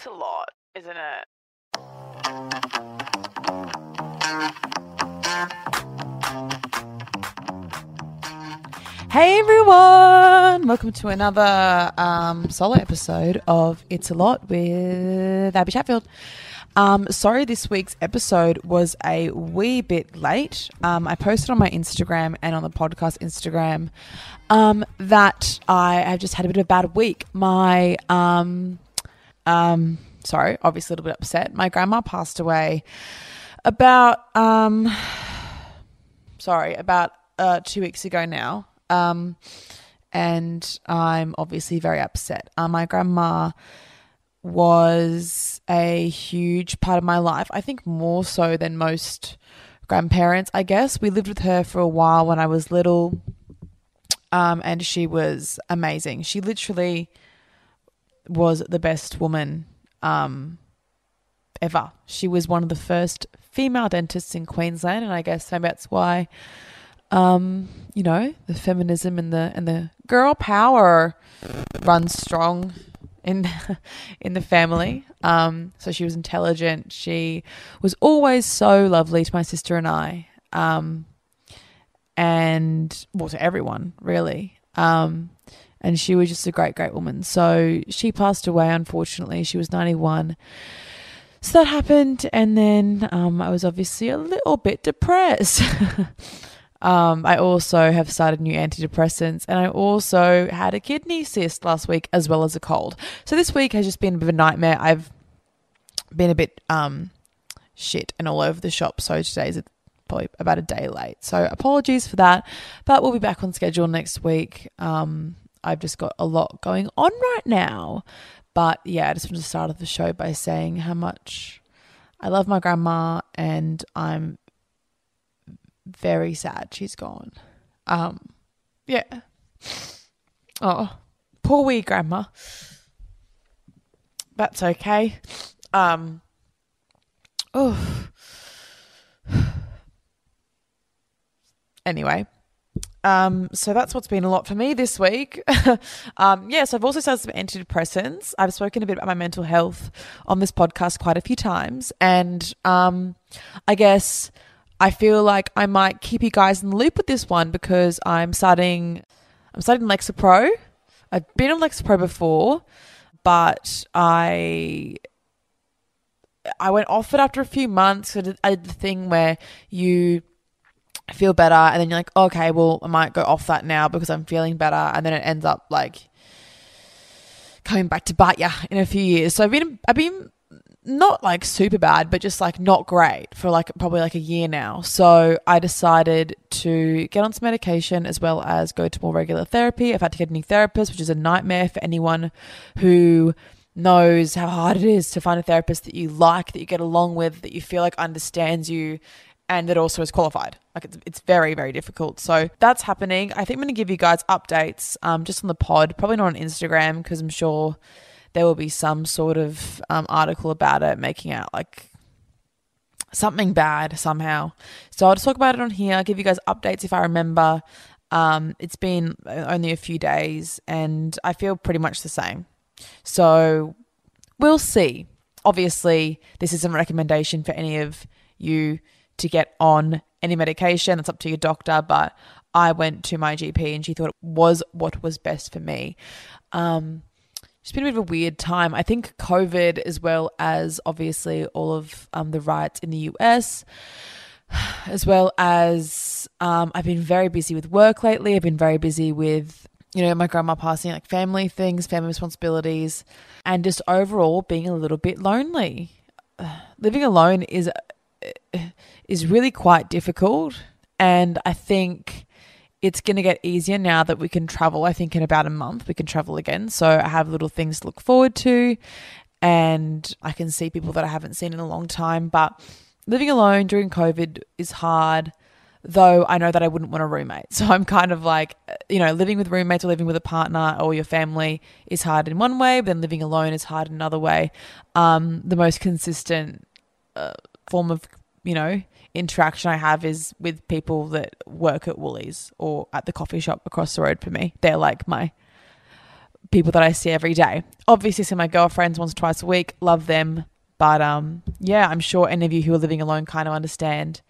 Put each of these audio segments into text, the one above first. It's a lot, isn't it? Hey everyone, welcome to another solo episode of It's a Lot with Abby Chatfield. Sorry this week's episode was a wee bit late. I posted on my Instagram and on the podcast Instagram that I have just had a bit of a bad week. My obviously a little bit upset. My grandma passed away about 2 weeks ago now. And I'm obviously very upset. My grandma was a huge part of my life. I think more so than most grandparents, I guess. We lived with her for a while when I was little, and she was amazing. She literally was the best woman ever. She was one of the first female dentists in Queensland, and I guess maybe that's why the feminism and the girl power runs strong in the family. So she was intelligent. She was always so lovely to my sister and I, and to everyone really. And she was just a great, great woman. So she passed away, unfortunately. She was 91. So that happened, and then I was obviously a little bit depressed. I also have started new antidepressants, and I also had a kidney cyst last week as well as a cold. So this week has just been a bit of a nightmare. I've been a bit shit and all over the shop. So today's probably about a day late. So apologies for that, but we'll be back on schedule next week. I've just got a lot going on right now. But yeah, I just want to start off the show by saying how much I love my grandma, and I'm very sad she's gone. Yeah. Oh, poor wee grandma. That's okay. Anyway. So that's what's been a lot for me this week. So I've also started some antidepressants. I've spoken a bit about my mental health on this podcast quite a few times, and I guess I feel like I might keep you guys in the loop with this one because I'm starting Lexapro. I've been on Lexapro before, but I went off it after a few months. I did the thing where you feel better, and then you're like, okay, well, I might go off that now because I'm feeling better, and then it ends up like coming back to bite you in a few years. So I've been not like super bad, but just like not great for like probably like a year now. So I decided to get on some medication as well as go to more regular therapy. I've had to get a new therapist, which is a nightmare for anyone who knows how hard it is to find a therapist that you like, that you get along with, that you feel like understands you, and that also is qualified. Like it's very, very difficult. So that's happening. I think I'm going to give you guys updates just on the pod, probably not on Instagram, because I'm sure there will be some sort of article about it, making out like something bad somehow. So I'll just talk about it on here. I'll give you guys updates if I remember. It's been only a few days, and I feel pretty much the same. So we'll see. Obviously, this isn't a recommendation for any of you to get on any medication. That's up to your doctor, but I went to my GP and she thought it was what was best for me. It's been a bit of a weird time. I think COVID, as well as obviously all of the riots in the US, as well as I've been very busy with work lately. I've been very busy with, my grandma passing, like family things, family responsibilities, and just overall being a little bit lonely. Living alone is really quite difficult, and I think it's going to get easier now that we can travel. I think in about a month we can travel again, so I have little things to look forward to, and I can see people that I haven't seen in a long time. But living alone during COVID is hard, though I know that I wouldn't want a roommate, so I'm kind of like, living with roommates or living with a partner or your family is hard in one way, but then living alone is hard in another way. The most consistent form of interaction I have is with people that work at Woolies or at the coffee shop across the road from me. They're like my people that I see every day. Obviously, see my girlfriends once or twice a week, love them. But yeah, I'm sure any of you who are living alone kind of understand.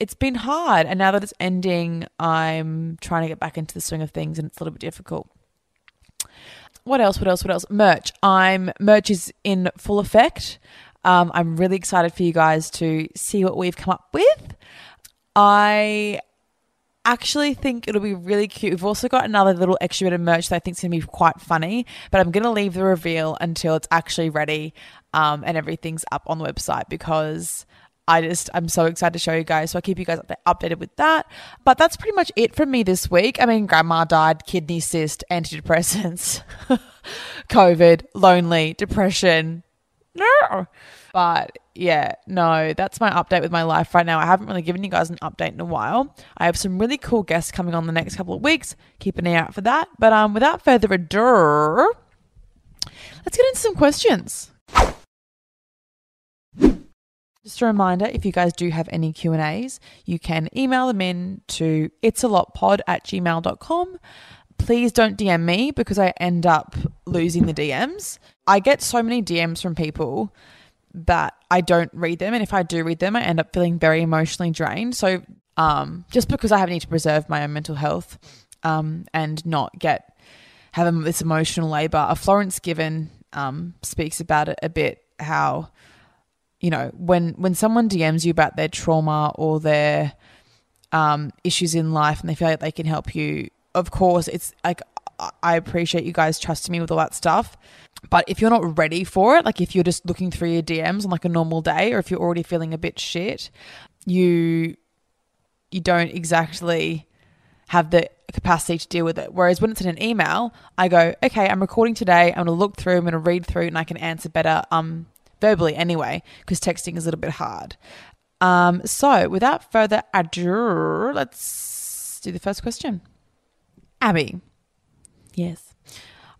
It's been hard, and now that it's ending, I'm trying to get back into the swing of things, and it's a little bit difficult. What else? Merch. Merch is in full effect. I'm really excited for you guys to see what we've come up with. I actually think it'll be really cute. We've also got another little extra bit of merch that I think is going to be quite funny, but I'm going to leave the reveal until it's actually ready and everything's up on the website, because I'm so excited to show you guys. So I'll keep you guys updated with that. But that's pretty much it from me this week. I mean, grandma died, kidney cyst, antidepressants, COVID, lonely, depression. No. But yeah, no, that's my update with my life right now. I haven't really given you guys an update in a while. I have some really cool guests coming on the next couple of weeks. Keep an eye out for that. But without further ado, let's get into some questions. Just a reminder, if you guys do have any Q&As, you can email them in to itsalotpod@gmail.com. Please don't DM me, because I end up losing the DMs. I get so many DMs from people that I don't read them, and if I do read them, I end up feeling very emotionally drained. So just because I need to preserve my own mental health and not have this emotional labor. Florence Given speaks about it a bit, how, you know, when someone DMs you about their trauma or their issues in life and they feel like they can help you, of course, it's like, I appreciate you guys trusting me with all that stuff. But if you're not ready for it, like if you're just looking through your DMs on like a normal day, or if you're already feeling a bit shit, you don't exactly have the capacity to deal with it. Whereas when it's in an email, I go, okay, I'm recording today. I'm going to look through, I'm going to read through, and I can answer better verbally anyway, because texting is a little bit hard. So without further ado, let's do the first question. Abby. Yes.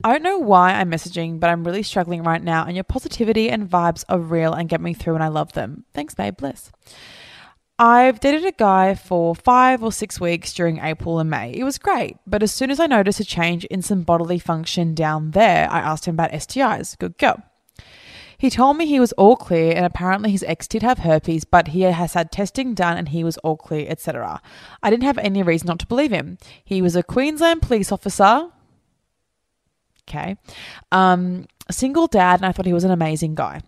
I don't know why I'm messaging, but I'm really struggling right now, and your positivity and vibes are real and get me through, and I love them. Thanks, babe. Bless. I've dated a guy for 5 or 6 weeks during April and May. It was great, but as soon as I noticed a change in some bodily function down there, I asked him about STIs. Good girl. He told me he was all clear, and apparently his ex did have herpes, but he has had testing done and he was all clear, etc. I didn't have any reason not to believe him. He was a Queensland police officer. Okay. A single dad, and I thought he was an amazing guy.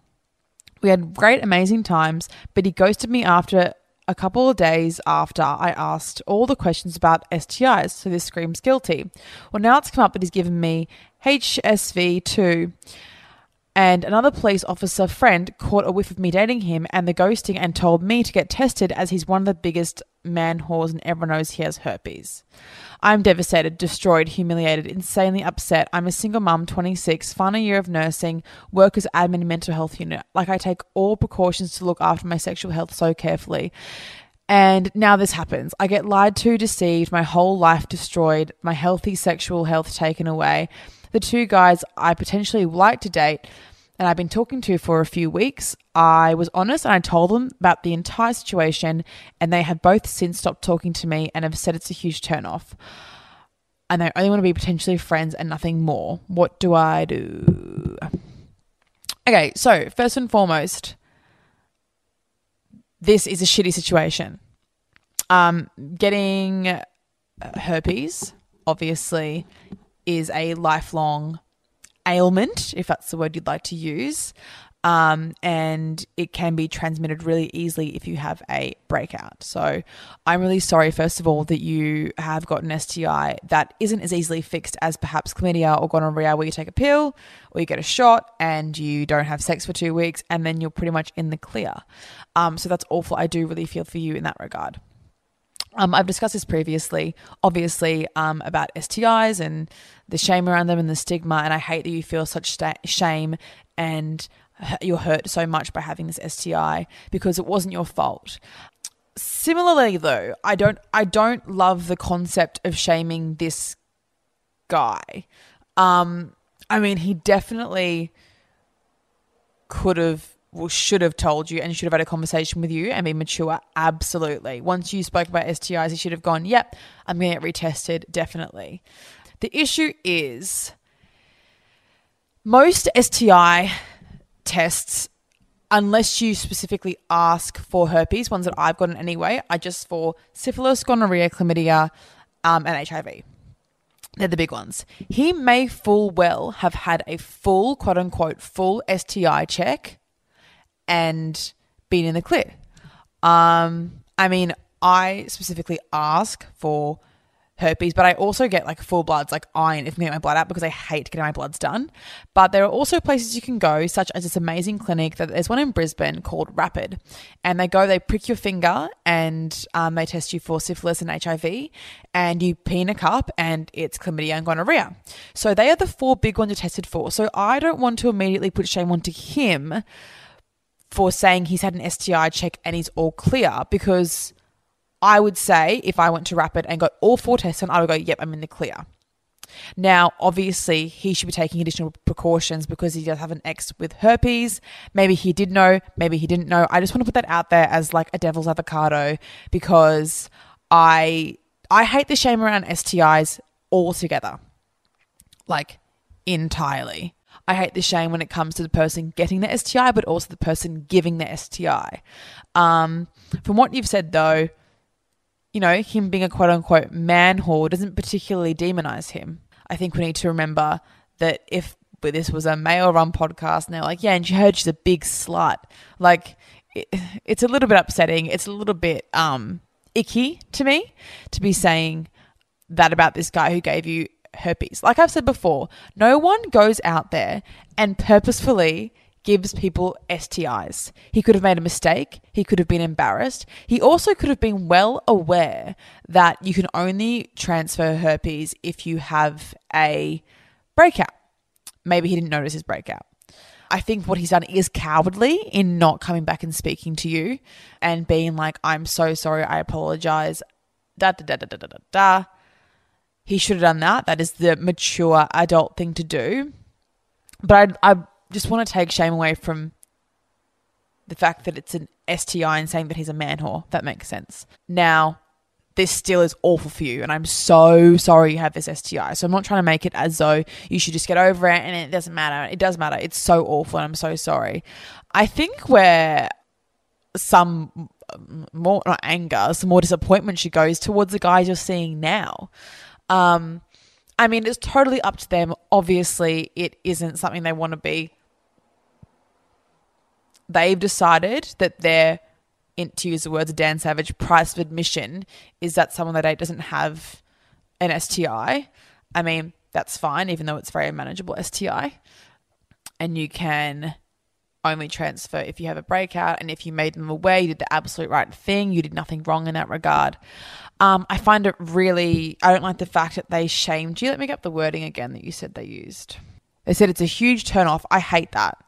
We had great, amazing times, but he ghosted me after a couple of days after I asked all the questions about STIs, so this screams guilty. Well, now it's come up that he's given me HSV2. And another police officer friend caught a whiff of me dating him and the ghosting and told me to get tested, as he's one of the biggest man whores and everyone knows he has herpes. I'm devastated, destroyed, humiliated, insanely upset. I'm a single mum, 26, final year of nursing, work as admin mental health unit. Like, I take all precautions to look after my sexual health so carefully. And now this happens. I get lied to, deceived, my whole life destroyed, my healthy sexual health taken away. The two guys I potentially like to date and I've been talking to for a few weeks, I was honest and I told them about the entire situation, and they have both since stopped talking to me and have said it's a huge turnoff, and they only want to be potentially friends and nothing more. What do I do? Okay, so first and foremost, this is a shitty situation. Getting herpes, obviously, is a lifelong ailment, if that's the word you'd like to use, and it can be transmitted really easily if you have a breakout. So I'm really sorry, first of all, that you have got an STI that isn't as easily fixed as perhaps chlamydia or gonorrhea, where you take a pill or you get a shot and you don't have sex for 2 weeks and then you're pretty much in the clear. So that's awful. I do really feel for you in that regard. I've discussed this previously, obviously, about STIs and the shame around them and the stigma, and I hate that you feel such shame and you're hurt so much by having this STI, because it wasn't your fault. Similarly, though, I don't love the concept of shaming this guy. I mean, he definitely could have, should have told you and should have had a conversation with you and be mature. Absolutely. Once you spoke about STIs, you should have gone, yep, I'm going to get retested. Definitely. The issue is Most STI tests, unless you specifically ask for herpes, ones that I've gotten anyway, are just for syphilis, gonorrhea, chlamydia, and HIV. They're the big ones. He may full well have had a full, quote unquote, full STI check and been in the clear. I mean, I specifically ask for herpes, but I also get like full bloods, like iron, if I can get my blood out, because I hate getting my bloods done. But there are also places you can go, such as this amazing clinic that there's one in Brisbane called Rapid, and they prick your finger and they test you for syphilis and HIV, and you pee in a cup and it's chlamydia and gonorrhea. So they are the four big ones you're tested for. So I don't want to immediately put shame onto him for saying he's had an STI check and he's all clear, because I would say if I went to Rapid and got all four tests done, I would go, yep, I'm in the clear. Now, obviously, he should be taking additional precautions because he does have an ex with herpes. Maybe he did know, maybe he didn't know. I just want to put that out there as like a devil's avocado, because I hate the shame around STIs altogether, like entirely. I hate the shame when it comes to the person getting the STI, but also the person giving the STI. From what you've said, though, you know, him being a quote-unquote man whore doesn't particularly demonize him. I think we need to remember that if this was a male-run podcast and they're like, yeah, and she heard she's a big slut, like it's a little bit upsetting. It's a little bit icky to me to be saying that about this guy who gave you herpes. Like I've said before, no one goes out there and purposefully gives people STIs. He could have made a mistake. He could have been embarrassed. He also could have been well aware that you can only transfer herpes if you have a breakout. Maybe he didn't notice his breakout. I think what he's done is cowardly in not coming back and speaking to you and being like, I'm so sorry, I apologize, He should have done that. That is the mature adult thing to do. But I just want to take shame away from the fact that it's an STI and saying that he's a man whore. That makes sense. Now, this still is awful for you, and I'm so sorry you have this STI. So I'm not trying to make it as though you should just get over it and it doesn't matter. It does matter. It's so awful, and I'm so sorry. I think where some more, not anger, some more disappointment should go is towards the guys you're seeing now. I mean, it's totally up to them. Obviously, it isn't something they want to be. They've decided that their, to use the words of Dan Savage, price of admission is that someone they date doesn't have an STI. I mean, that's fine, even though it's a very manageable STI. And you can only transfer if you have a breakout, and if you made them aware, you did the absolute right thing. You did nothing wrong in that regard. I find it really, I don't like the fact that they shamed you. Let me get the wording again that you said they used. They said it's a huge turnoff. I hate that.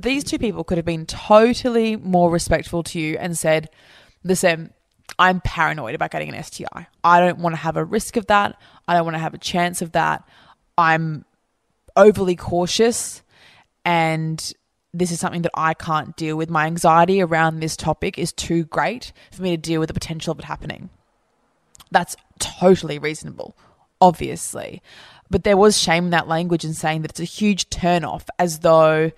These two people could have been totally more respectful to you and said, listen, I'm paranoid about getting an STI. I don't want to have a risk of that. I don't want to have a chance of that. I'm overly cautious, and this is something that I can't deal with. My anxiety around this topic is too great for me to deal with the potential of it happening. That's totally reasonable, obviously. But there was shame in that language and saying that it's a huge turnoff, as though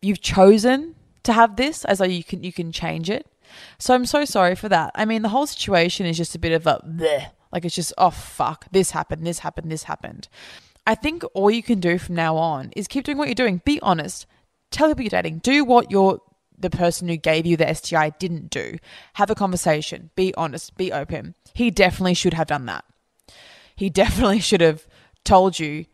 you've chosen to have this, as though you can change it. So I'm so sorry for that. I mean, the whole situation is just a bit of a bleh. Like it's just, oh, fuck, this happened. I think all you can do from now on is keep doing what you're doing. Be honest. Tell people you're dating. Do what the person who gave you the STI didn't do. Have a conversation. Be honest. Be open. He definitely should have done that. He definitely should have told you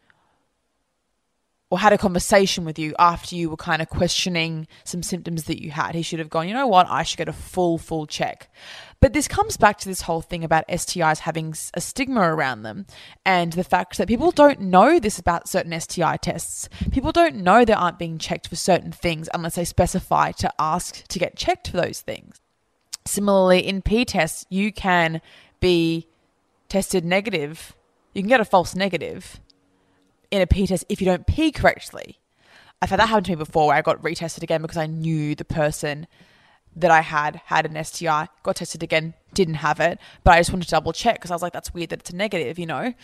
or had a conversation with you after you were kind of questioning some symptoms that you had. He should have gone, you know what, I should get a full check. But this comes back to this whole thing about STIs having a stigma around them, and the fact that people don't know this about certain STI tests. People don't know they aren't being checked for certain things unless they specify to ask to get checked for those things. Similarly, in P tests, you can be tested negative. You can get a false negative in a pee test if you don't pee correctly. I've had that happen to me before, where I got retested again because I knew the person that I had an STI, got tested again, didn't have it, but I just wanted to double check because I was like, that's weird that it's a negative, you know.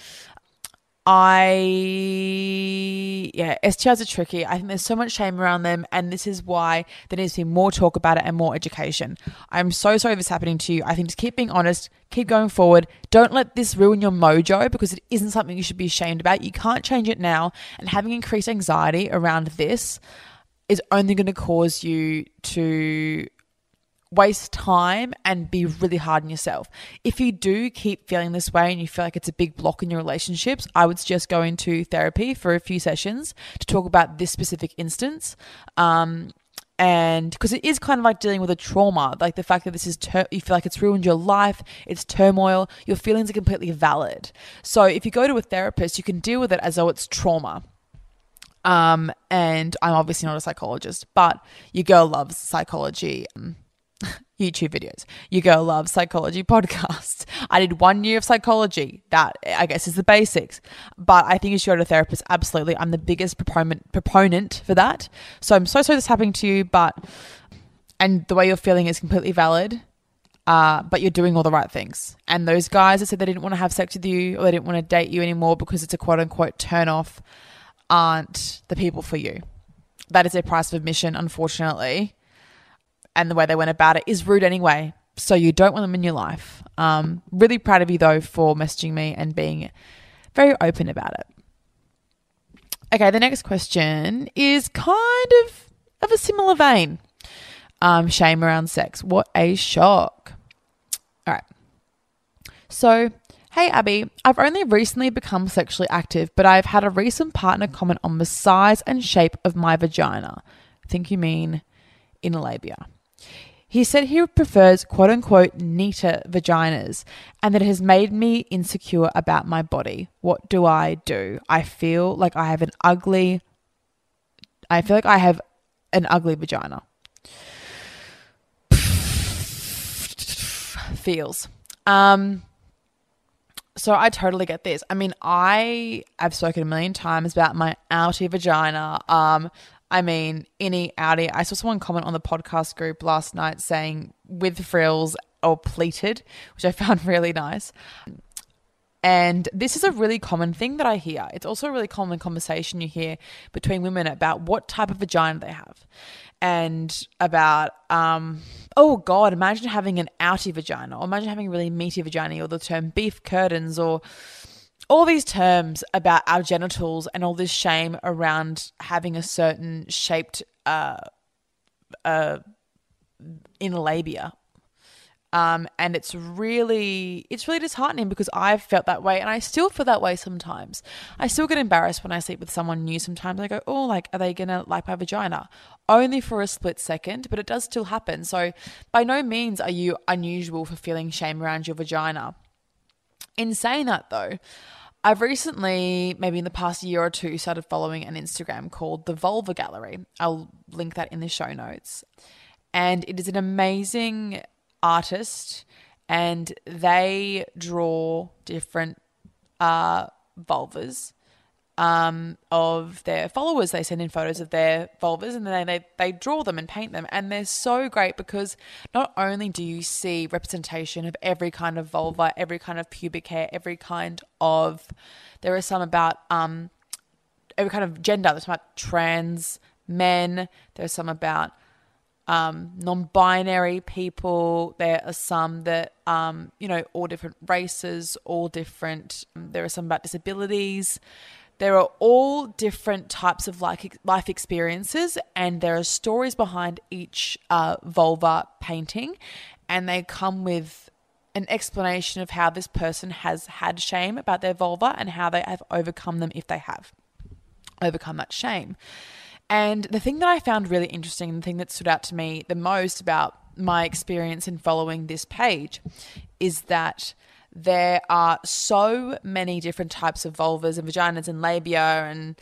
STIs are tricky. I think there's so much shame around them, and this is why there needs to be more talk about it and more education. I'm so sorry if it's happening to you. I think just keep being honest, keep going forward. Don't let this ruin your mojo, because it isn't something you should be ashamed about. You can't change it now, and having increased anxiety around this is only going to cause you to waste time and be really hard on yourself. If you do keep feeling this way and you feel like it's a big block in your relationships, I would suggest going to therapy for a few sessions to talk about this specific instance. And because it is kind of like dealing with a trauma, like the fact that this is, you feel like it's ruined your life, it's turmoil, your feelings are completely valid. So if you go to a therapist, you can deal with it as though it's trauma. And I'm obviously not a psychologist, but your girl loves psychology YouTube videos. Your girl loves psychology podcasts. I did 1 year of psychology. That, I guess, is the basics. But I think you should go to a therapist. Absolutely. I'm the biggest proponent for that. So I'm so sorry this is happening to you, and the way you're feeling is completely valid. But you're doing all the right things. And those guys that said they didn't want to have sex with you or they didn't want to date you anymore because it's a quote unquote turn off aren't the people for you. That is their price of admission, unfortunately. And the way they went about it is rude anyway. So you don't want them in your life. Really proud of you though for messaging me and being very open about it. Okay, the next question is kind of a similar vein. Shame around sex. What a shock. All right. So, hey Abby, I've only recently become sexually active, but I've had a recent partner comment on the size and shape of my vagina. I think you mean inner labia. He said he prefers quote unquote neater vaginas and that it has made me insecure about my body. What do? I feel like I have an ugly vagina. Feels. So I totally get this. I mean, I've spoken a million times about my outy vagina. I mean, innie, outie. I saw someone comment on the podcast group last night saying with frills or pleated, which I found really nice. And this is a really common thing that I hear. It's also a really common conversation you hear between women about what type of vagina they have and about, oh God, imagine having an outy vagina or imagine having a really meaty vagina or the term beef curtains or all these terms about our genitals and all this shame around having a certain shaped inner labia. And it's really disheartening because I've felt that way and I still feel that way sometimes. I still get embarrassed when I sleep with someone new sometimes. I go, oh, like, are they going to like my vagina? Only for a split second, but it does still happen. So by no means are you unusual for feeling shame around your vagina. In saying that though, I've recently, maybe in the past year or two, started following an Instagram called The Vulva Gallery. I'll link that in the show notes. And it is an amazing artist and they draw different vulvas of their followers. They send in photos of their vulvas and then they draw them and paint them. And they're so great because not only do you see representation of every kind of vulva, every kind of pubic hair, there are some about every kind of gender. There's some about trans men. There's some about non-binary people. There are some that, all different races, there are some about disabilities. There are all different types of life experiences and there are stories behind each vulva painting and they come with an explanation of how this person has had shame about their vulva and how they have overcome them if they have overcome that shame. And the thing that I found really interesting, the thing that stood out to me the most about my experience in following this page is that there are so many different types of vulvas and vaginas and labia and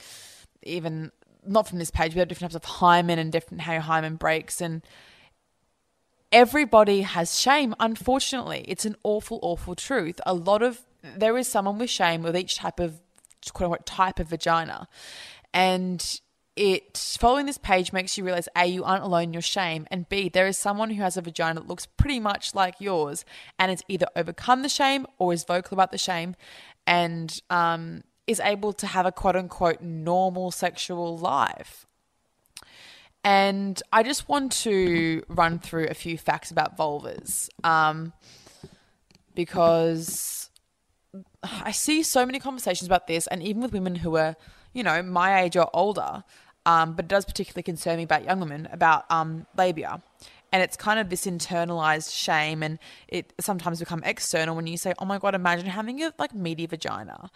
even, not from this page, we have different types of hymen and different how your hymen breaks and everybody has shame, unfortunately. It's an awful, awful truth. There is someone with shame with each type of, quote unquote, type of vagina. And following this page makes you realize, A, you aren't alone in your shame, and B, there is someone who has a vagina that looks pretty much like yours and has either overcome the shame or is vocal about the shame and is able to have a quote-unquote normal sexual life. And I just want to run through a few facts about vulvas because I see so many conversations about this, and even with women who are, you know, my age or older, but it does particularly concern me about young women, about labia. And it's kind of this internalized shame, and it sometimes become external when you say, oh my God, imagine having a like meaty vagina.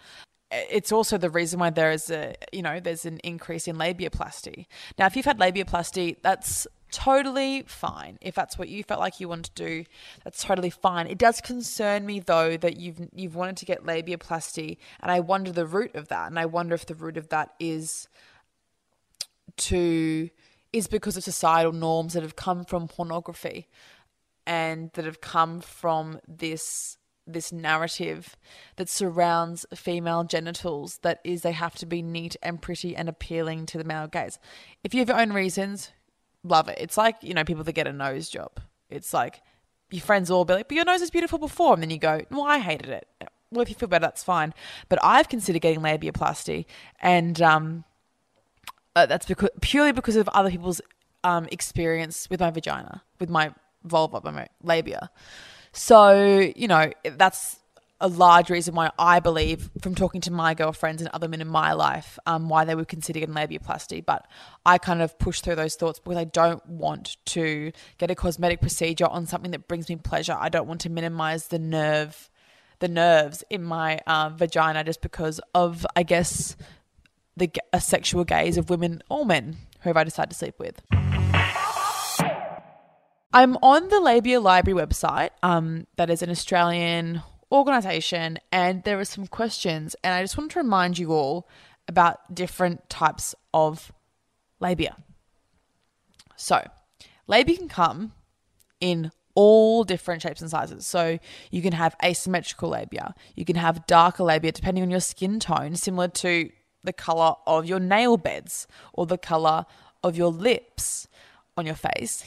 It's also the reason why there is a, you know, there's an increase in labiaplasty. Now, if you've had labiaplasty, that's totally fine. If that's what you felt like you wanted to do, that's totally fine. It does concern me though that you've wanted to get labiaplasty, and I wonder the root of that. And I wonder if the root of that is because of societal norms that have come from pornography and that have come from this narrative that surrounds female genitals, that is they have to be neat and pretty and appealing to the male gaze. If you have your own reasons, love it. It's like, you know, people that get a nose job. It's like your friends all be like, but your nose is beautiful before. And then you go, well, I hated it. Well, if you feel better, that's fine. But I've considered getting labiaplasty, and that's because, purely because of other people's experience with my vagina, with my vulva, my labia. So, you know, that's a large reason why I believe, from talking to my girlfriends and other men in my life, why they would consider getting labiaplasty. But I kind of push through those thoughts because I don't want to get a cosmetic procedure on something that brings me pleasure. I don't want to minimize the nerves in my vagina just because of, I guess, a sexual gaze of women or men, whoever I decide to sleep with. I'm on the Labia Library website, that is an Australian organisation, and there are some questions, and I just want to remind you all about different types of labia. So labia can come in all different shapes and sizes. So you can have asymmetrical labia, you can have darker labia depending on your skin tone, similar to the colour of your nail beds or the colour of your lips on your face.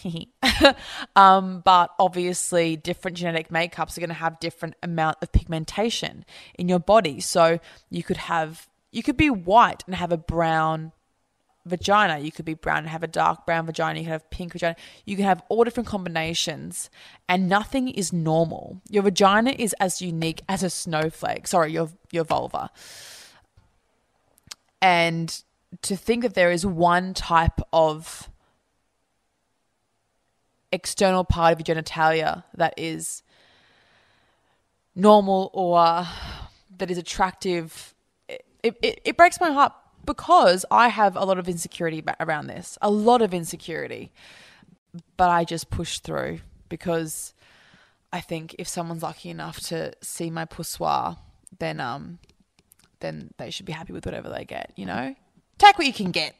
But obviously different genetic makeups are going to have different amount of pigmentation in your body. So you could be white and have a brown vagina. You could be brown and have a dark brown vagina. You could have pink vagina. You can have all different combinations, and nothing is normal. Your vagina is as unique as a snowflake. Sorry, your vulva. And to think that there is one type of external part of your genitalia that is normal or that is attractive, it breaks my heart, because I have a lot of insecurity around this, a lot of insecurity. But I just push through, because I think if someone's lucky enough to see my poussoir, then they should be happy with whatever they get, you know? Take what you can get,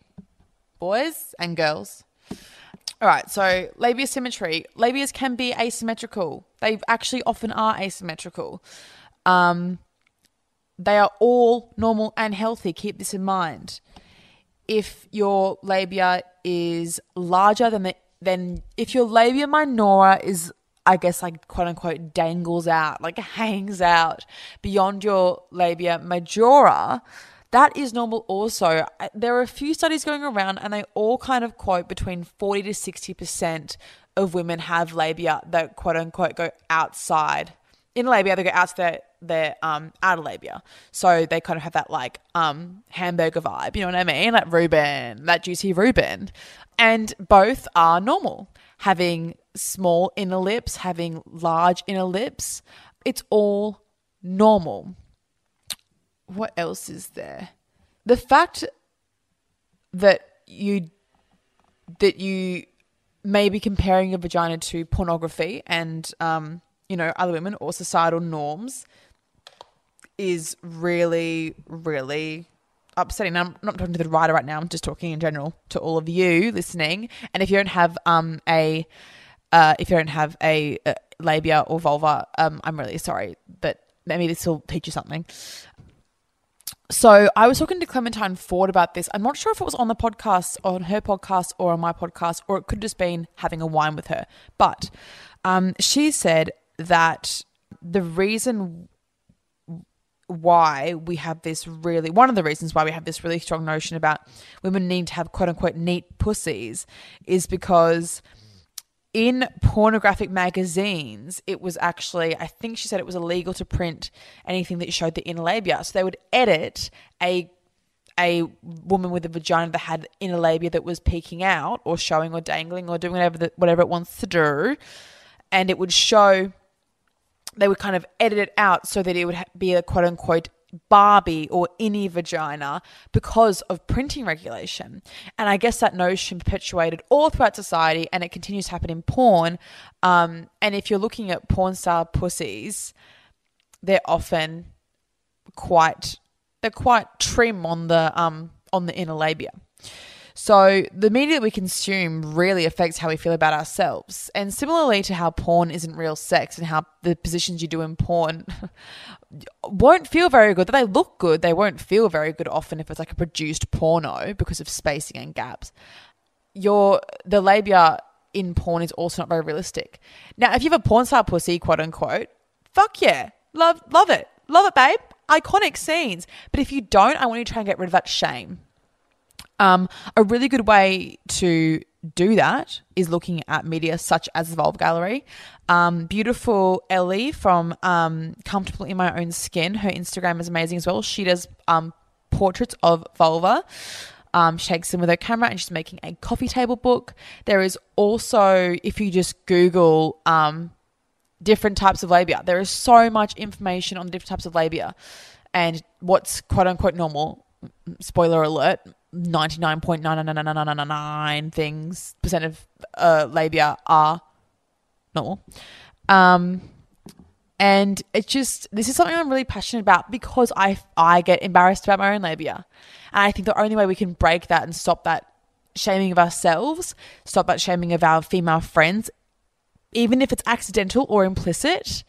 boys and girls. All right, so labia symmetry. Labias can be asymmetrical. They actually often are asymmetrical. They are all normal and healthy. Keep this in mind. If your labia is larger than if your labia minora is, I guess, like, quote unquote, dangles out, like hangs out beyond your labia majora, that is normal also. There are a few studies going around, and they all kind of quote between 40 to 60% of women have labia that, quote unquote, go outside. In labia, they go out to their outer labia. So they kind of have that like hamburger vibe, you know what I mean? Like Reuben, that juicy Reuben. And both are normal. Having small inner lips, having large inner lips, it's all normal. What else is there? The fact that you may be comparing your vagina to pornography and you know, other women or societal norms is really, really upsetting. Now, I'm not talking to the writer right now. I'm just talking in general to all of you listening. And if you don't have a labia or vulva, I'm really sorry, but maybe this will teach you something. So I was talking to Clementine Ford about this. I'm not sure if it was on the podcast, on her podcast, or on my podcast, or it could have just been having a wine with her. But she said that the reason why we have this really, one of the reasons why we have this really strong notion about women need to have quote unquote neat pussies is because in pornographic magazines, it was actually, I think she said it was illegal to print anything that showed the inner labia. So they would edit a woman with a vagina that had inner labia that was peeking out or showing or dangling or doing whatever it wants to do, and it would show, they would kind of edit it out so that it would be a quote-unquote Barbie or innie vagina because of printing regulation. And I guess that notion perpetuated all throughout society, and it continues to happen in porn. And if you're looking at porn star pussies, they're often quite trim on the inner labia. So the media that we consume really affects how we feel about ourselves. And similarly to how porn isn't real sex and how the positions you do in porn won't feel very good. They look good. They won't feel very good often if it's like a produced porno because of spacing and gaps. The labia in porn is also not very realistic. Now, if you have a porn star pussy, quote unquote, fuck yeah. Love it. Love it, babe. Iconic scenes. But if you don't, I want you to try and get rid of that shame. A really good way to do that is looking at media such as The Vulva Gallery. Beautiful Ellie from Comfortable in My Own Skin. Her Instagram is amazing as well. She does portraits of vulva. She takes them with her camera, and she's making a coffee table book. There is also, if you just Google different types of labia, there is so much information on the different types of labia and what's quote-unquote normal. Spoiler alert. 99.99999% of labia are normal, and it's just, this is something I'm really passionate about because I get embarrassed about my own labia, and I think the only way we can break that and stop that shaming of ourselves, stop that shaming of our female friends, even if it's accidental or implicit,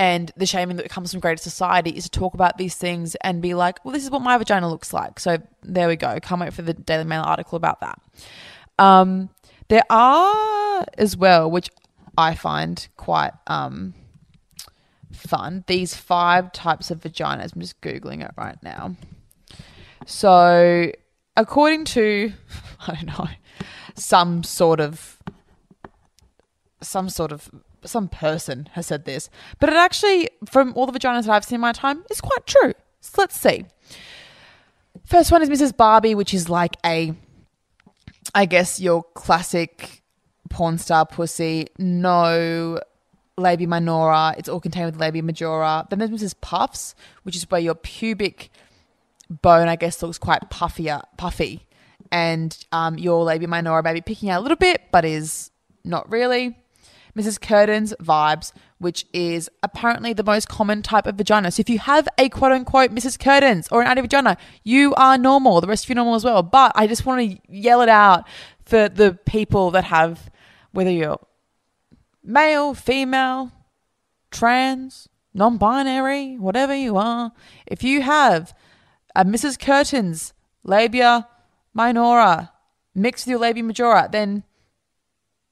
and the shaming that comes from greater society, is to talk about these things and be like, well, this is what my vagina looks like. So there we go. Can't wait for the Daily Mail article about that. There are as well, which I find quite fun, these 5 types of vaginas. I'm just Googling it right now. So according to, I don't know, some person has said this, but it actually, from all the vaginas that I've seen in my time, is quite true. So let's see. First one is Mrs. Barbie, which is like I guess your classic porn star pussy. No labia minora. It's all contained with labia majora. Then there's Mrs. Puffs, which is where your pubic bone, I guess, looks quite puffy. And your labia minora may be picking out a little bit, but is not really. Mrs. Curtin's Vibes, which is apparently the most common type of vagina. So if you have a quote-unquote Mrs. Curtin's or an anti vagina, you are normal. The rest of you are normal as well. But I just want to yell it out for the people that have, whether you're male, female, trans, non-binary, whatever you are, if you have a Mrs. Curtin's labia minora mixed with your labia majora, then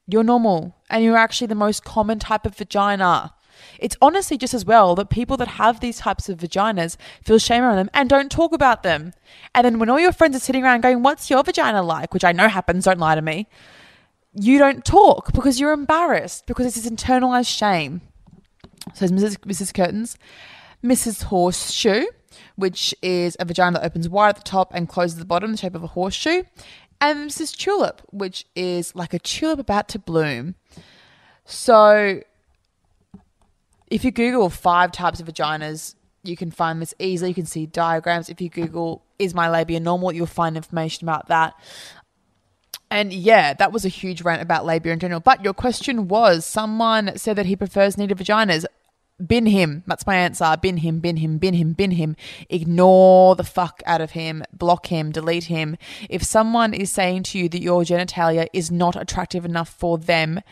you're normal. And you're actually the most common type of vagina. It's honestly just as well that people that have these types of vaginas feel shame around them and don't talk about them. And then when all your friends are sitting around going, what's your vagina like? Which I know happens, don't lie to me. You don't talk because you're embarrassed, because it's this internalized shame. So there's Mrs. Curtin's. Mrs. Horseshoe, which is a vagina that opens wide at the top and closes at the bottom, the shape of a horseshoe. And Mrs. Tulip, which is like a tulip about to bloom. So if you Google 5 types of vaginas, you can find this easily. You can see diagrams. If you Google, is my labia normal, you'll find information about that. And yeah, that was a huge rant about labia in general. But your question was, someone said that he prefers needed vaginas. Bin him. That's my answer. Bin him, bin him, bin him, bin him. Ignore the fuck out of him. Block him. Delete him. If someone is saying to you that your genitalia is not attractive enough for them,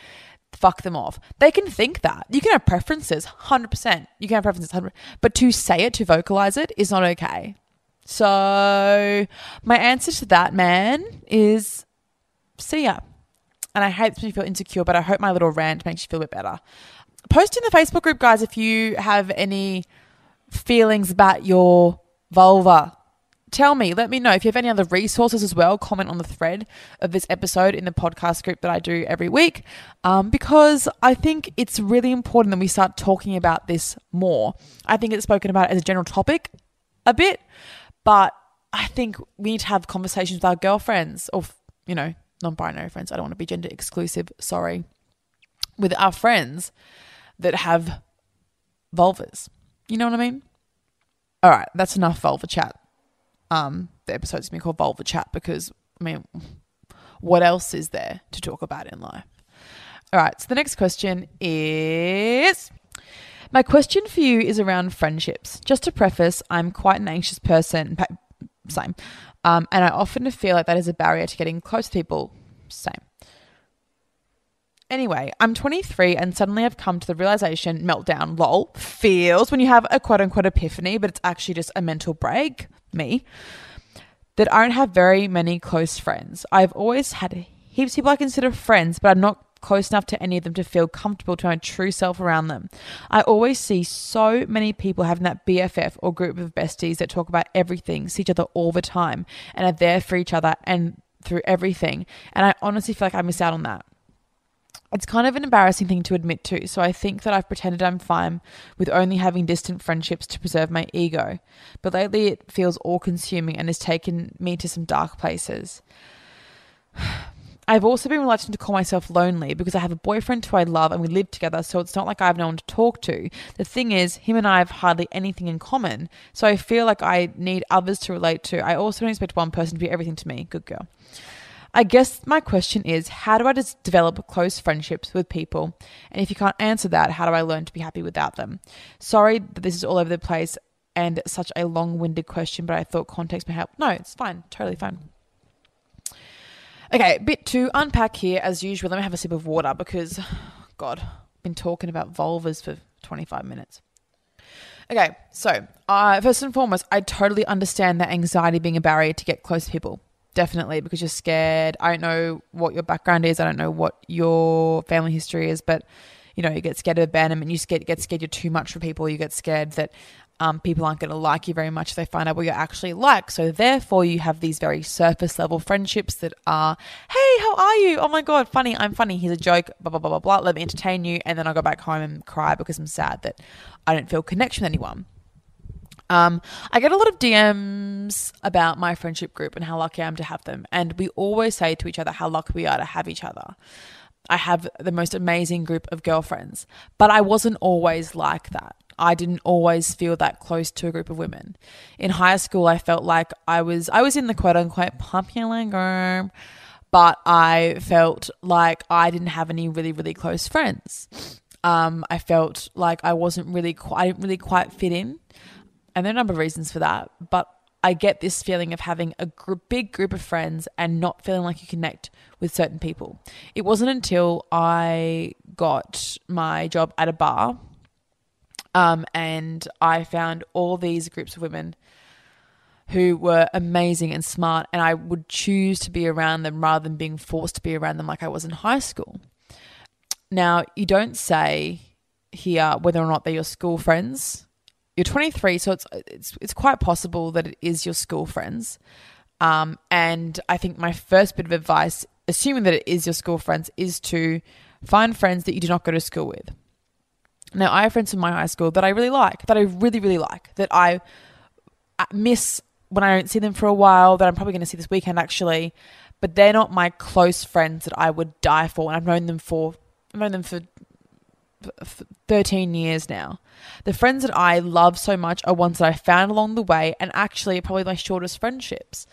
fuck them off. They can think that. You can have preferences, 100%. You can have preferences, 100%. But to say it, to vocalize it, is not okay. So my answer to that man is see ya. And I hate this when you feel insecure, but I hope my little rant makes you feel a bit better. Post in the Facebook group, guys, if you have any feelings about your vulva. Tell me, let me know. If you have any other resources as well, comment on the thread of this episode in the podcast group that I do every week, because I think it's really important that we start talking about this more. I think it's spoken about as a general topic a bit, but I think we need to have conversations with our girlfriends or, you know, non-binary friends. I don't want to be gender exclusive, sorry, with our friends that have vulvas. You know what I mean? All right, that's enough vulva chat. The episode's going to be called Vulva Chat because, I mean, what else is there to talk about in life? All right, so the next question is, my question for you is around friendships. Just to preface, I'm quite an anxious person, same, and I often feel like that is a barrier to getting close to people, same. Anyway, I'm 23 and suddenly I've come to the realization, meltdown, lol, feels when you have a quote-unquote epiphany, but it's actually just a mental break, me, that I don't have very many close friends. I've always had heaps of people I consider friends, but I'm not close enough to any of them to feel comfortable to my true self around them. I always see so many people having that BFF or group of besties that talk about everything, see each other all the time, and are there for each other and through everything. And I honestly feel like I miss out on that. It's kind of an embarrassing thing to admit to, so I think that I've pretended I'm fine with only having distant friendships to preserve my ego. But lately it feels all-consuming and has taken me to some dark places. I've also been reluctant to call myself lonely because I have a boyfriend who I love and we live together, so it's not like I have no one to talk to. The thing is, him and I have hardly anything in common, so I feel like I need others to relate to. I also don't expect one person to be everything to me. Good girl. I guess my question is, how do I just develop close friendships with people? And if you can't answer that, how do I learn to be happy without them? Sorry that this is all over the place and such a long-winded question, but I thought context may help. No, it's fine. Totally fine. Okay, bit to unpack here as usual. Let me have a sip of water because, God, I've been talking about vulvas for 25 minutes. Okay, so first and foremost, I totally understand that anxiety being a barrier to get close to people. Definitely, because you're scared. I don't know what your background is. I don't know what your family history is, but, you know, you get scared of abandonment. You get scared you're too much for people. You get scared that people aren't going to like you very much if they find out what you're actually like. So therefore, you have these very surface level friendships that are, hey, how are you? Oh my God, funny. I'm funny. Here's a joke, blah, blah, blah, blah, blah. Let me entertain you. And then I'll go back home and cry because I'm sad that I don't feel connection with anyone. I get a lot of DMs about my friendship group and how lucky I am to have them. And we always say to each other how lucky we are to have each other. I have the most amazing group of girlfriends, but I wasn't always like that. I didn't always feel that close to a group of women. In high school, I felt like I was in the quote unquote popular group, but I felt like I didn't have any really, really close friends. I felt like I didn't really quite fit in. And there are a number of reasons for that, but I get this feeling of having a big group of friends and not feeling like you connect with certain people. It wasn't until I got my job at a bar and I found all these groups of women who were amazing and smart, and I would choose to be around them rather than being forced to be around them like I was in high school. Now, you don't say here whether or not they're your school friends. You're 23, so it's quite possible that it is your school friends. And I think my first bit of advice, assuming that it is your school friends, is to find friends that you do not go to school with. Now, I have friends from my high school that I really like, that I miss when I don't see them for a while, that I'm probably going to see this weekend actually, but they're not my close friends that I would die for, and I've known them for 13 years now. The friends that I love so much are ones that I found along the way, and actually are probably my shortest friendships.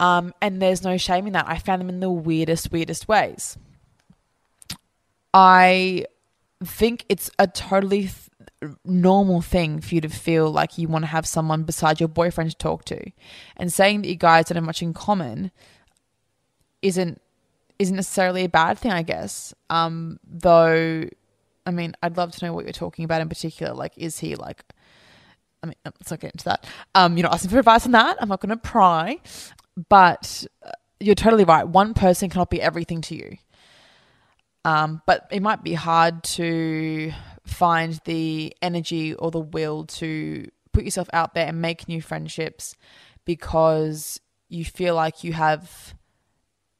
And there's no shame in that. I found them in the weirdest ways. I think it's a totally normal thing for you to feel like you want to have someone besides your boyfriend to talk to, and saying that you guys don't have much in common isn't necessarily a bad thing, I guess. Though, I mean, I'd love to know what you're talking about in particular. Like, is he like, I mean, let's not get into that. You're not asking for advice on that. I'm not going to pry, but you're totally right. One person cannot be everything to you. But it might be hard to find the energy or the will to put yourself out there and make new friendships because you feel like you have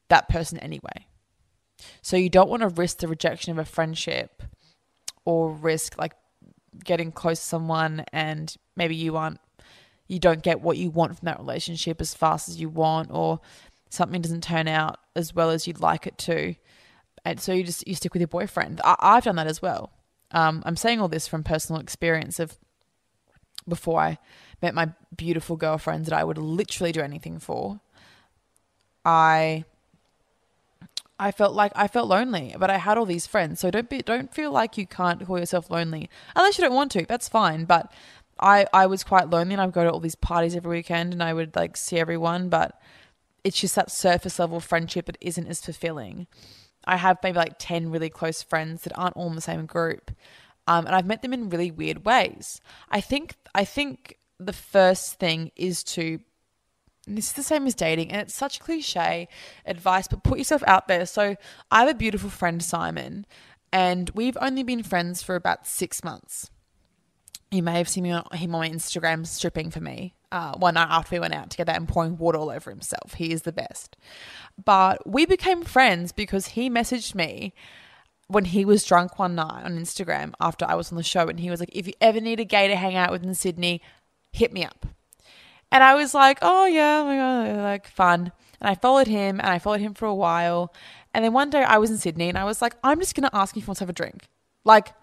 that person anyway. So you don't want to risk the rejection of a friendship or risk like getting close to someone and maybe you don't get what you want from that relationship as fast as you want, or something doesn't turn out as well as you'd like it to. And so you stick with your boyfriend. I've done that as well. I'm saying all this from personal experience of before I met my beautiful girlfriend that I would literally do anything for. I felt lonely, but I had all these friends. So don't feel like you can't call yourself lonely unless you don't want to. That's fine. But I was quite lonely, and I would go to all these parties every weekend, and I would like see everyone. But it's just that surface level friendship that isn't as fulfilling. I have maybe like 10 really close friends that aren't all in the same group, and I've met them in really weird ways. I think the first thing is to. And this is the same as dating, and it's such cliche advice, but put yourself out there. So I have a beautiful friend, Simon, and we've only been friends for about 6 months. You may have seen him on my Instagram stripping for me one night after we went out together and pouring water all over himself. He is the best. But we became friends because he messaged me when he was drunk one night on Instagram after I was on the show, and he was like, if you ever need a gay to hang out with in Sydney, hit me up. And I was like, oh yeah, my God, like fun. And I followed him, and I followed him for a while. And then one day I was in Sydney, and I was like, I'm just going to ask him if he wants to have a drink. Like,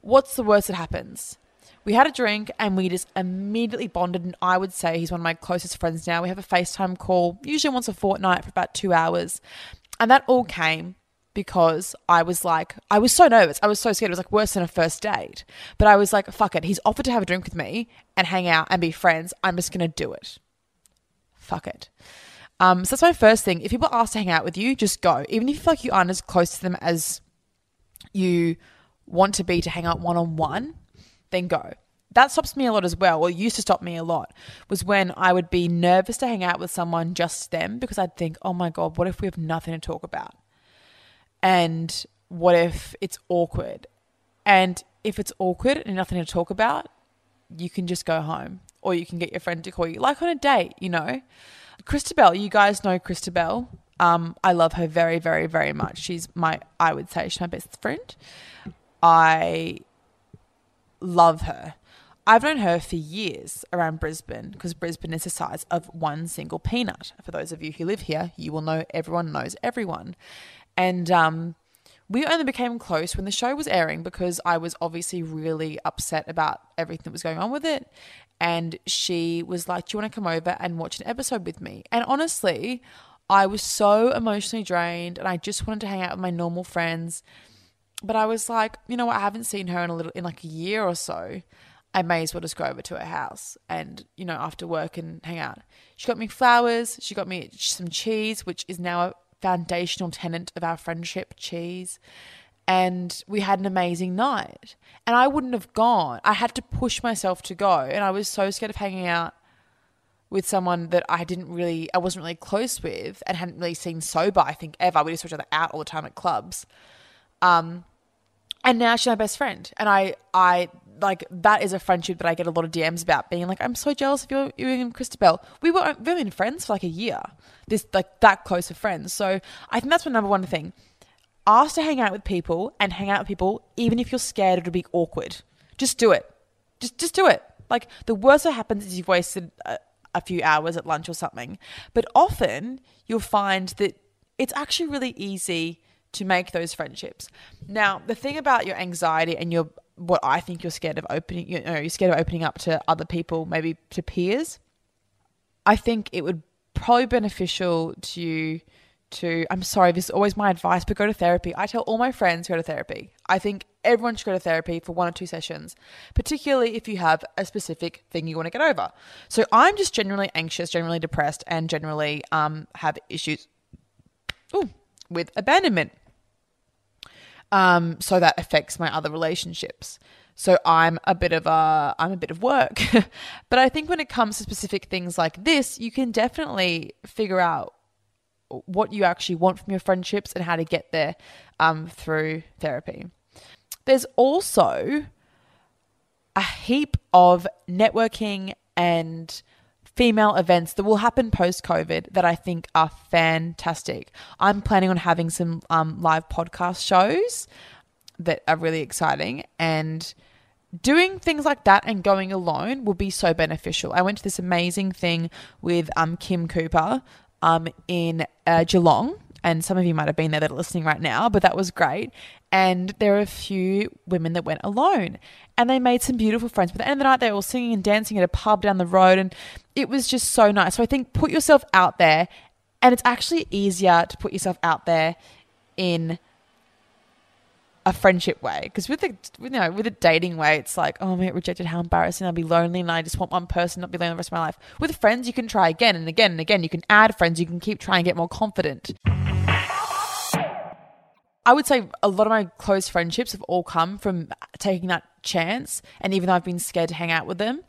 what's the worst that happens? We had a drink, and we just immediately bonded. And I would say he's one of my closest friends now. We have a FaceTime call, usually once a fortnight for about 2 hours. And that all came because I was like, I was so nervous. I was so scared. It was like worse than a first date. But I was like, fuck it. He's offered to have a drink with me and hang out and be friends. I'm just going to do it. Fuck it. So that's my first thing. If people ask to hang out with you, just go. Even if you feel like you aren't as close to them as you want to be to hang out one-on-one, then go. That stops me a lot as well, or used to stop me a lot, was when I would be nervous to hang out with someone, just them, because I'd think, oh my God, what if we have nothing to talk about? And what if it's awkward? And if it's awkward and nothing to talk about, you can just go home, or you can get your friend to call you, like on a date, you know. Christabel, you guys know Christabel. I love her very, very, very much. She's my best friend. I love her. I've known her for years around Brisbane because Brisbane is the size of one single peanut. For those of you who live here, you will know everyone knows everyone. And we only became close when the show was airing because I was obviously really upset about everything that was going on with it. And she was like, do you want to come over and watch an episode with me? And honestly, I was so emotionally drained, and I just wanted to hang out with my normal friends. But I was like, you know what? I haven't seen her in like a year or so. I may as well just go over to her house and, you know, after work and hang out. She got me flowers. She got me some cheese, which is now a foundational tenet of our friendship, cheese. And we had an amazing night. And I wouldn't have gone. I had to push myself to go. And I was so scared of hanging out with someone that I wasn't really close with and hadn't really seen sober, I think, ever. We just saw each other out all the time at clubs. And now she's my best friend. And I like, that is a friendship that I get a lot of DMs about, being like, I'm so jealous of you and Christabel. We were really friends for like a year, this like that close of friends. So I think that's my number one thing. Ask to hang out with people, and hang out with people even if you're scared it'll be awkward. Just do it. Just do it. Like, the worst that happens is you've wasted a few hours at lunch or something. But often you'll find that it's actually really easy to make those friendships. Now, the thing about your anxiety and your what I think you're scared of opening, you know, you're scared of opening up to other people, maybe to peers. I think it would probably be beneficial to you to, I'm sorry, this is always my advice, but go to therapy. I tell all my friends go to therapy. I think everyone should go to therapy for 1 or 2 sessions, particularly if you have a specific thing you want to get over. So I'm just generally anxious, generally depressed, and generally have issues with abandonment. So that affects my other relationships. So I'm a bit of work, but I think when it comes to specific things like this, you can definitely figure out what you actually want from your friendships and how to get there through therapy. There's also a heap of networking and female events that will happen post-COVID that I think are fantastic. I'm planning on having some live podcast shows that are really exciting, and doing things like that and going alone will be so beneficial. I went to this amazing thing with Kim Cooper in Geelong, and some of you might have been there that are listening right now, but that was great. And there are a few women that went alone, and they made some beautiful friends. But at the end of the night, they were all singing and dancing at a pub down the road, and it was just so nice. So I think put yourself out there, and it's actually easier to put yourself out there in a friendship way, because with a dating way, it's like, oh, I'm gonna get rejected, how embarrassing, I'll be lonely, and I just want one person, not be lonely the rest of my life. With friends, you can try again and again and again. You can add friends, you can keep trying to get more confident. I would say a lot of my close friendships have all come from taking that chance, and even though I've been scared to hang out with them,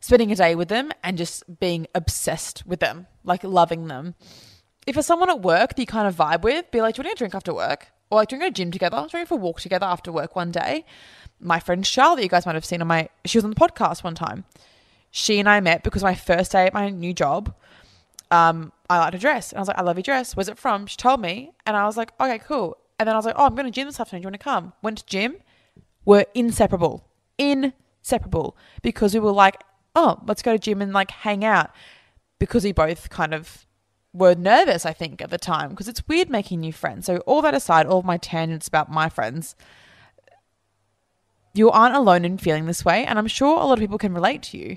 spending a day with them and just being obsessed with them, like loving them. If there's someone at work that you kind of vibe with, be like, do you want to drink after work? Or like, do you want to go to the gym together? Do you want to go for a walk together after work one day? My friend Charlotte, you guys might have seen she was on the podcast one time. She and I met because my first day at my new job, I liked her dress. And I was like, I love your dress. Where's it from? She told me. And I was like, okay, cool. And then I was like, oh, I'm going to gym this afternoon. Do you want to come? Went to gym. We're inseparable. Inseparable. Because we were like, oh, let's go to gym and like hang out. Because we both kind of were nervous, I think, at the time, because it's weird making new friends. So all that aside, all of my tangents about my friends, you aren't alone in feeling this way, and I'm sure a lot of people can relate to you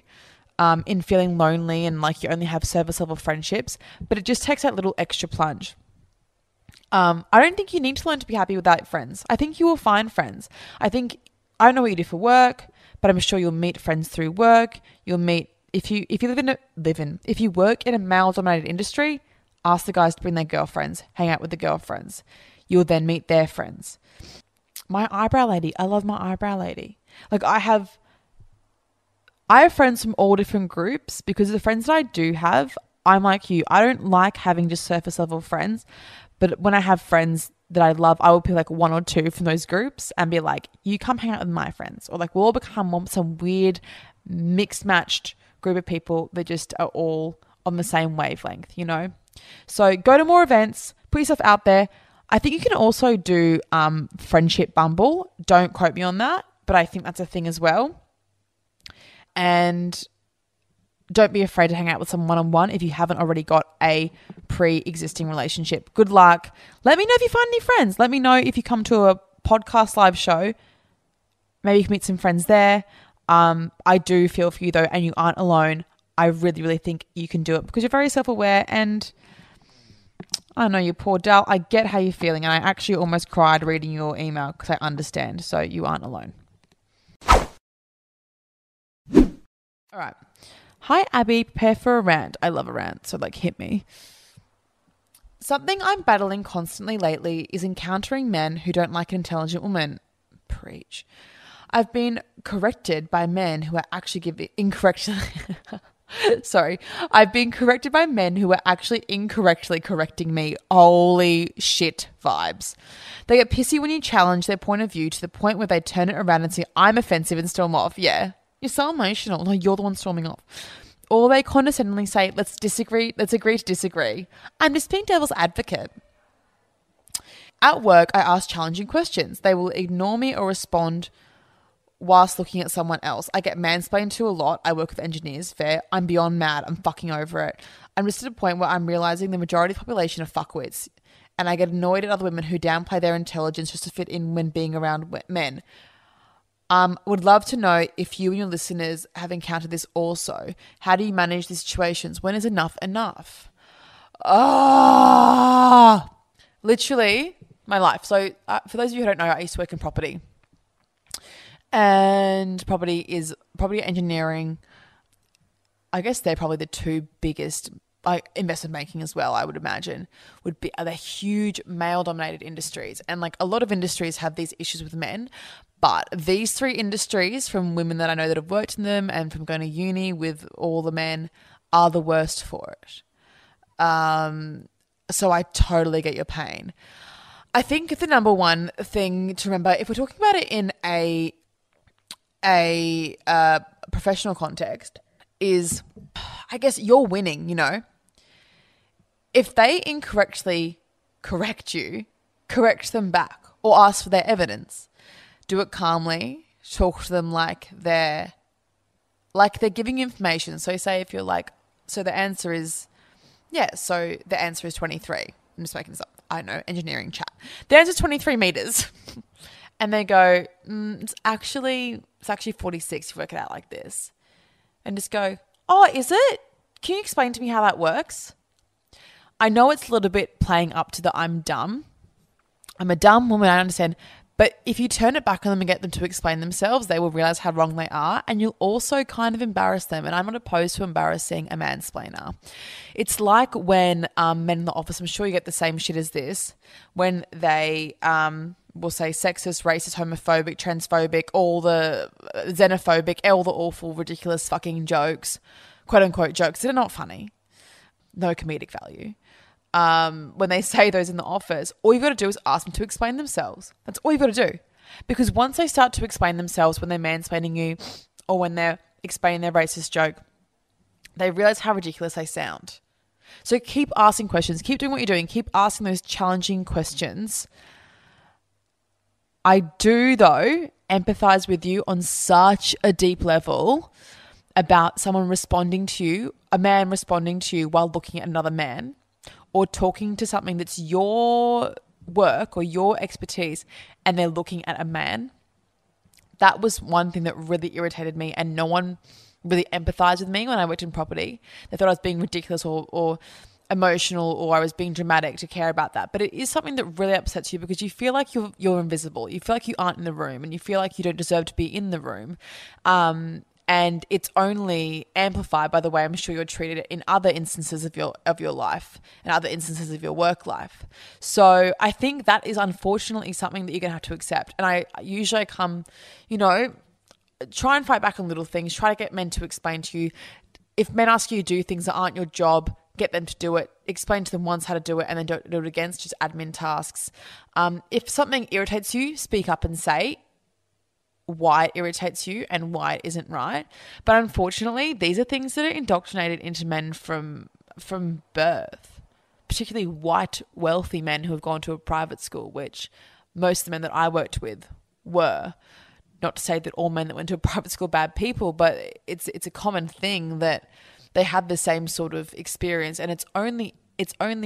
in feeling lonely and like you only have service level friendships, but it just takes that little extra plunge. I don't think you need to learn to be happy without friends. I think you will find friends. I don't know what you do for work, but I'm sure you'll meet friends through work. You'll meet if you work in a male-dominated industry, ask the guys to bring their girlfriends, hang out with the girlfriends. You'll then meet their friends. My eyebrow lady, I love my eyebrow lady. Like I have friends from all different groups, because the friends that I do have, I'm like you. I don't like having just surface-level friends, but when I have friends that I love, I will pick like one or two from those groups and be like, you come hang out with my friends, or like we'll all become some weird mixed-matched group of people that just are all on the same wavelength, you know? So go to more events, put yourself out there. I think you can also do Friendship Bumble. Don't quote me on that, but I think that's a thing as well. And don't be afraid to hang out with someone one-on-one if you haven't already got a pre-existing relationship. Good luck. Let me know if you find any friends. Let me know if you come to a podcast live show. Maybe you can meet some friends there. I do feel for you though, and you aren't alone. I really, really think you can do it because you're very self-aware, and I know you poor Dal. I get how you're feeling, and I actually almost cried reading your email because I understand. So you aren't alone. All right. Hi, Abby. Prepare for a rant. I love a rant, so like hit me. Something I'm battling constantly lately is encountering men who don't like an intelligent woman. Preach. I've been corrected by men who are actually incorrectly correcting me. Holy shit vibes. They get pissy when you challenge their point of view to the point where they turn it around and say, I'm offensive, and storm off. Yeah. You're so emotional. No, you're the one storming off. Or they condescendingly say, let's agree to disagree. I'm just being devil's advocate. At work, I ask challenging questions. They will ignore me or respond whilst looking at someone else. I get mansplained to a lot. I work with engineers. Fair. I'm beyond mad. I'm fucking over it. I'm just at a point where I'm realizing the majority of the population are fuckwits, and I get annoyed at other women who downplay their intelligence just to fit in when being around men. Would love to know if you and your listeners have encountered this also. How do you manage these situations? When is enough enough? Oh, literally my life. So for those of you who don't know, I used to work in property. And property engineering, I guess they're probably the two biggest, investment banking as well, I would imagine, are the huge male-dominated industries. And like a lot of industries have these issues with men, but these three industries, from women that I know that have worked in them and from going to uni with all the men, are the worst for it. So I totally get your pain. I think the number one thing to remember, if we're talking about it in a professional context, is I guess you're winning, you know. If they incorrectly correct you, correct them back or ask for their evidence. Do it calmly. Talk to them like they're giving information. So you say if you're like, so the answer is, yeah, so the answer is 23. I'm just making this up. I don't know, engineering chat. The answer is 23 meters. And they go, it's actually 46 if you work it out like this. And just go, oh, is it? Can you explain to me how that works? I know it's a little bit playing up to the I'm dumb. I'm a dumb woman, I understand. But if you turn it back on them and get them to explain themselves, they will realize how wrong they are, and you'll also kind of embarrass them. And I'm not opposed to embarrassing a mansplainer. It's like when men in the office, I'm sure you get the same shit as this, when they will say sexist, racist, homophobic, transphobic, all the xenophobic, all the awful, ridiculous fucking jokes, quote unquote jokes that are not funny, no comedic value. When they say those in the office, all you've got to do is ask them to explain themselves. That's all you've got to do. Because once they start to explain themselves when they're mansplaining you or when they're explaining their racist joke, they realize how ridiculous they sound. So keep asking questions. Keep doing what you're doing. Keep asking those challenging questions. I do, though, empathize with you on such a deep level about someone responding to you, a man responding to you while looking at another man, or talking to something that's your work or your expertise and they're looking at a man. That was one thing that really irritated me, and no one really empathized with me when I worked in property. They thought I was being ridiculous or emotional, or I was being dramatic to care about that. But it is something that really upsets you because you feel like you're invisible. You feel like you aren't in the room and you feel like you don't deserve to be in the room. And it's only amplified by the way I'm sure you're treated in other instances of your life and other instances of your work life. So I think that is unfortunately something that you're going to have to accept. And I usually come, you know, try and fight back on little things. Try to get men to explain to you. If men ask you to do things that aren't your job, get them to do it. Explain to them once how to do it and then don't do it again. It's just admin tasks. If something irritates you, speak up and say why it irritates you and why it isn't right. But unfortunately, these are things that are indoctrinated into men from birth, particularly white, wealthy men who have gone to a private school, which most of the men that I worked with were. Not to say that all men that went to a private school are bad people, but it's a common thing that they have the same sort of experience, and it's only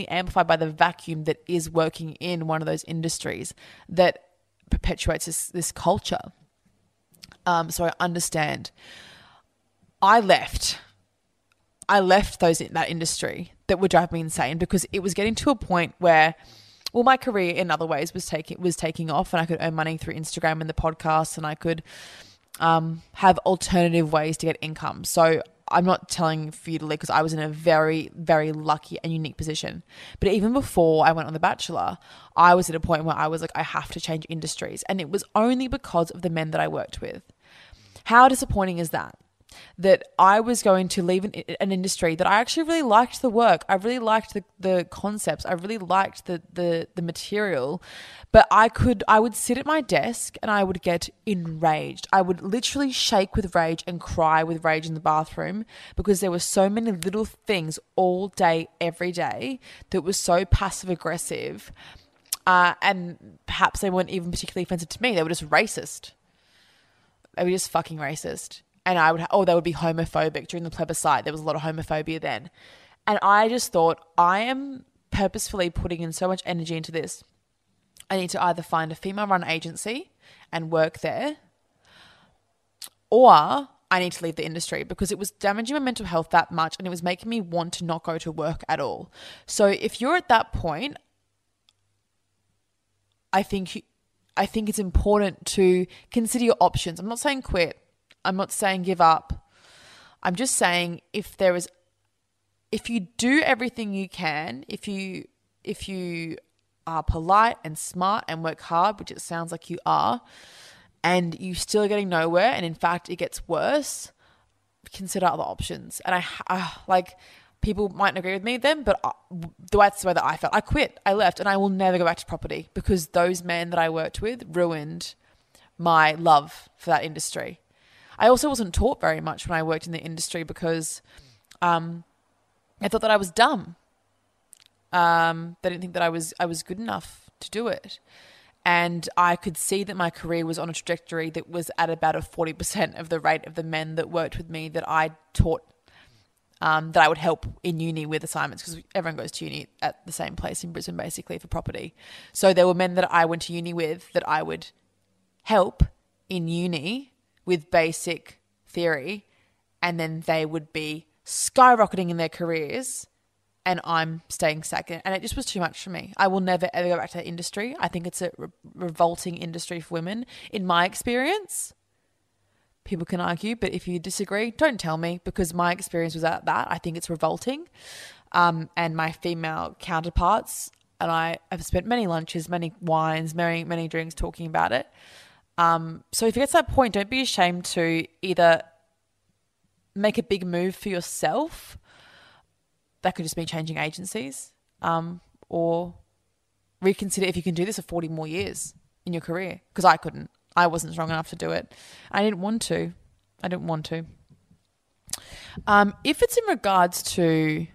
amplified by the vacuum that is working in one of those industries that perpetuates this culture. So I understand. I left those in that industry that would drive me insane because it was getting to a point where, well, my career in other ways was taking off, and I could earn money through Instagram and the podcast, and I could have alternative ways to get income. So I'm not telling for you to leave because I was in a very, very lucky and unique position. But even before I went on The Bachelor, I was at a point where I was like, I have to change industries. And it was only because of the men that I worked with. How disappointing is that? That I was going to leave an industry that I actually really liked the work. I really liked the concepts. I really liked the material. But I would sit at my desk and I would get enraged. I would literally shake with rage and cry with rage in the bathroom because there were so many little things all day, every day that was so passive aggressive. And perhaps they weren't even particularly offensive to me. They were just racist. They were just fucking racist. And they would be homophobic during the plebiscite. There was a lot of homophobia then. And I just thought, I am purposefully putting in so much energy into this. I need to either find a female-run agency and work there, or I need to leave the industry because it was damaging my mental health that much and it was making me want to not go to work at all. So if you're at that point, I think it's important to consider your options. I'm not saying quit. I'm not saying give up. I'm just saying if you do everything you can, if you are polite and smart and work hard, which it sounds like you are, and you still are getting nowhere, and in fact it gets worse, consider other options. And I people mightn't agree with me then, but that's the way that I felt. I quit, I left, and I will never go back to property because those men that I worked with ruined my love for that industry. I also wasn't taught very much when I worked in the industry because I thought that I was dumb. They didn't think that I was good enough to do it. And I could see that my career was on a trajectory that was at about a 40% of the rate of the men that worked with me that I taught, that I would help in uni with assignments, because everyone goes to uni at the same place in Brisbane basically for property. So there were men that I went to uni with that I would help in uni with basic theory, and then they would be skyrocketing in their careers and I'm staying stagnant, and it just was too much for me. I will never ever go back to that industry. I think it's a revolting industry for women in my experience. People can argue, but if you disagree, don't tell me, because my experience was at that. I think it's revolting, and my female counterparts and I have spent many lunches, many wines, many drinks talking about it. So if it gets to that point, don't be ashamed to either make a big move for yourself. That could just be changing agencies, or reconsider if you can do this for 40 more years in your career, because I couldn't. I wasn't strong enough to do it. I didn't want to. If it's in regards to,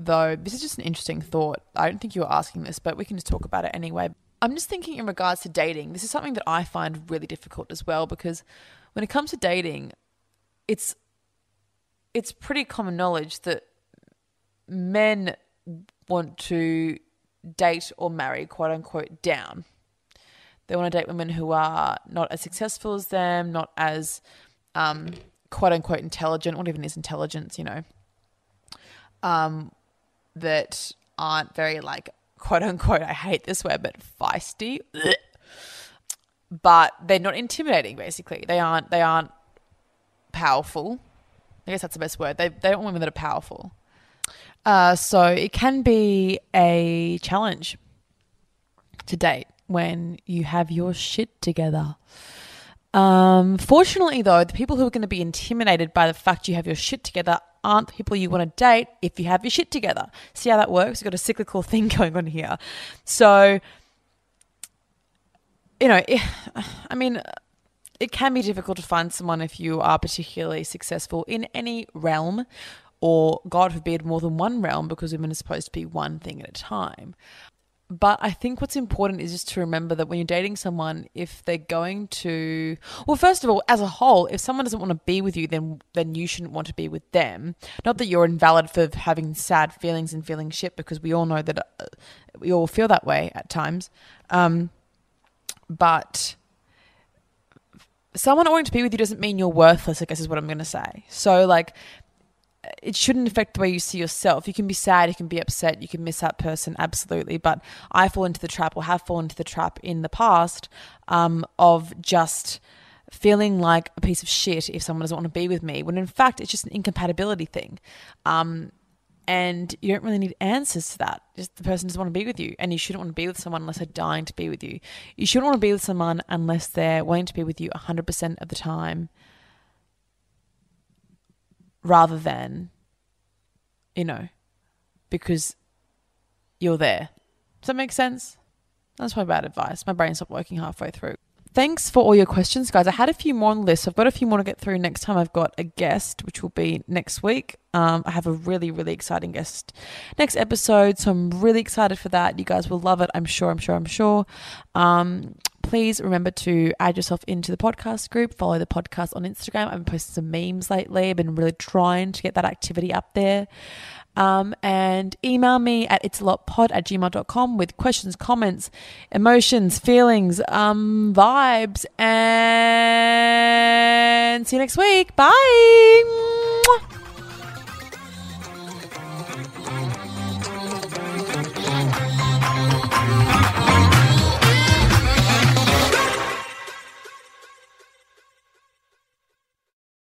though, this is just an interesting thought. I don't think you were asking this, but we can just talk about it anyway. I'm just thinking in regards to dating, this is something that I find really difficult as well, because when it comes to dating, it's pretty common knowledge that men want to date or marry, quote unquote, down. They want to date women who are not as successful as them, not as quote unquote intelligent, what even is intelligence, you know, that aren't very, like, quote unquote, I hate this word, but feisty. But they're not intimidating, basically. They aren't powerful. I guess that's the best word. They don't want women that are powerful. So it can be a challenge to date when you have your shit together. Fortunately, though, the people who are going to be intimidated by the fact you have your shit together aren't the people you want to date if you have your shit together. See how that works? We've got a cyclical thing going on here. So, you know, I mean, it can be difficult to find someone if you are particularly successful in any realm, or, God forbid, more than one realm, because women are supposed to be one thing at a time. But I think what's important is just to remember that when you're dating someone, if they're going to, well, first of all, as a whole, if someone doesn't want to be with you, then you shouldn't want to be with them. Not that you're invalid for having sad feelings and feeling shit, because we all know that we all feel that way at times. But someone wanting to be with you doesn't mean you're worthless, I guess is what I'm going to say. So, like, it shouldn't affect the way you see yourself. You can be sad, you can be upset, you can miss that person, absolutely. But I fall into the trap, or have fallen into the trap in the past, of just feeling like a piece of shit if someone doesn't want to be with me, when in fact it's just an incompatibility thing. And you don't really need answers to that. Just the person doesn't want to be with you, and you shouldn't want to be with someone unless they're dying to be with you. You shouldn't want to be with someone unless they're wanting to be with you 100% of the time, rather than, you know, because you're there. Does that make sense? That's my bad advice. My brain stopped working halfway through. Thanks for all your questions, guys. I had a few more on the list. I've got a few more to get through next time. I've got a guest, which will be next week. I have a really, really exciting guest next episode, so I'm really excited for that. You guys will love it, I'm sure. Please remember to add yourself into the podcast group, follow the podcast on Instagram. I've been posting some memes lately. I've been really trying to get that activity up there. And email me at itsalotpod@gmail.com with questions, comments, emotions, feelings, vibes, and see you next week. Bye.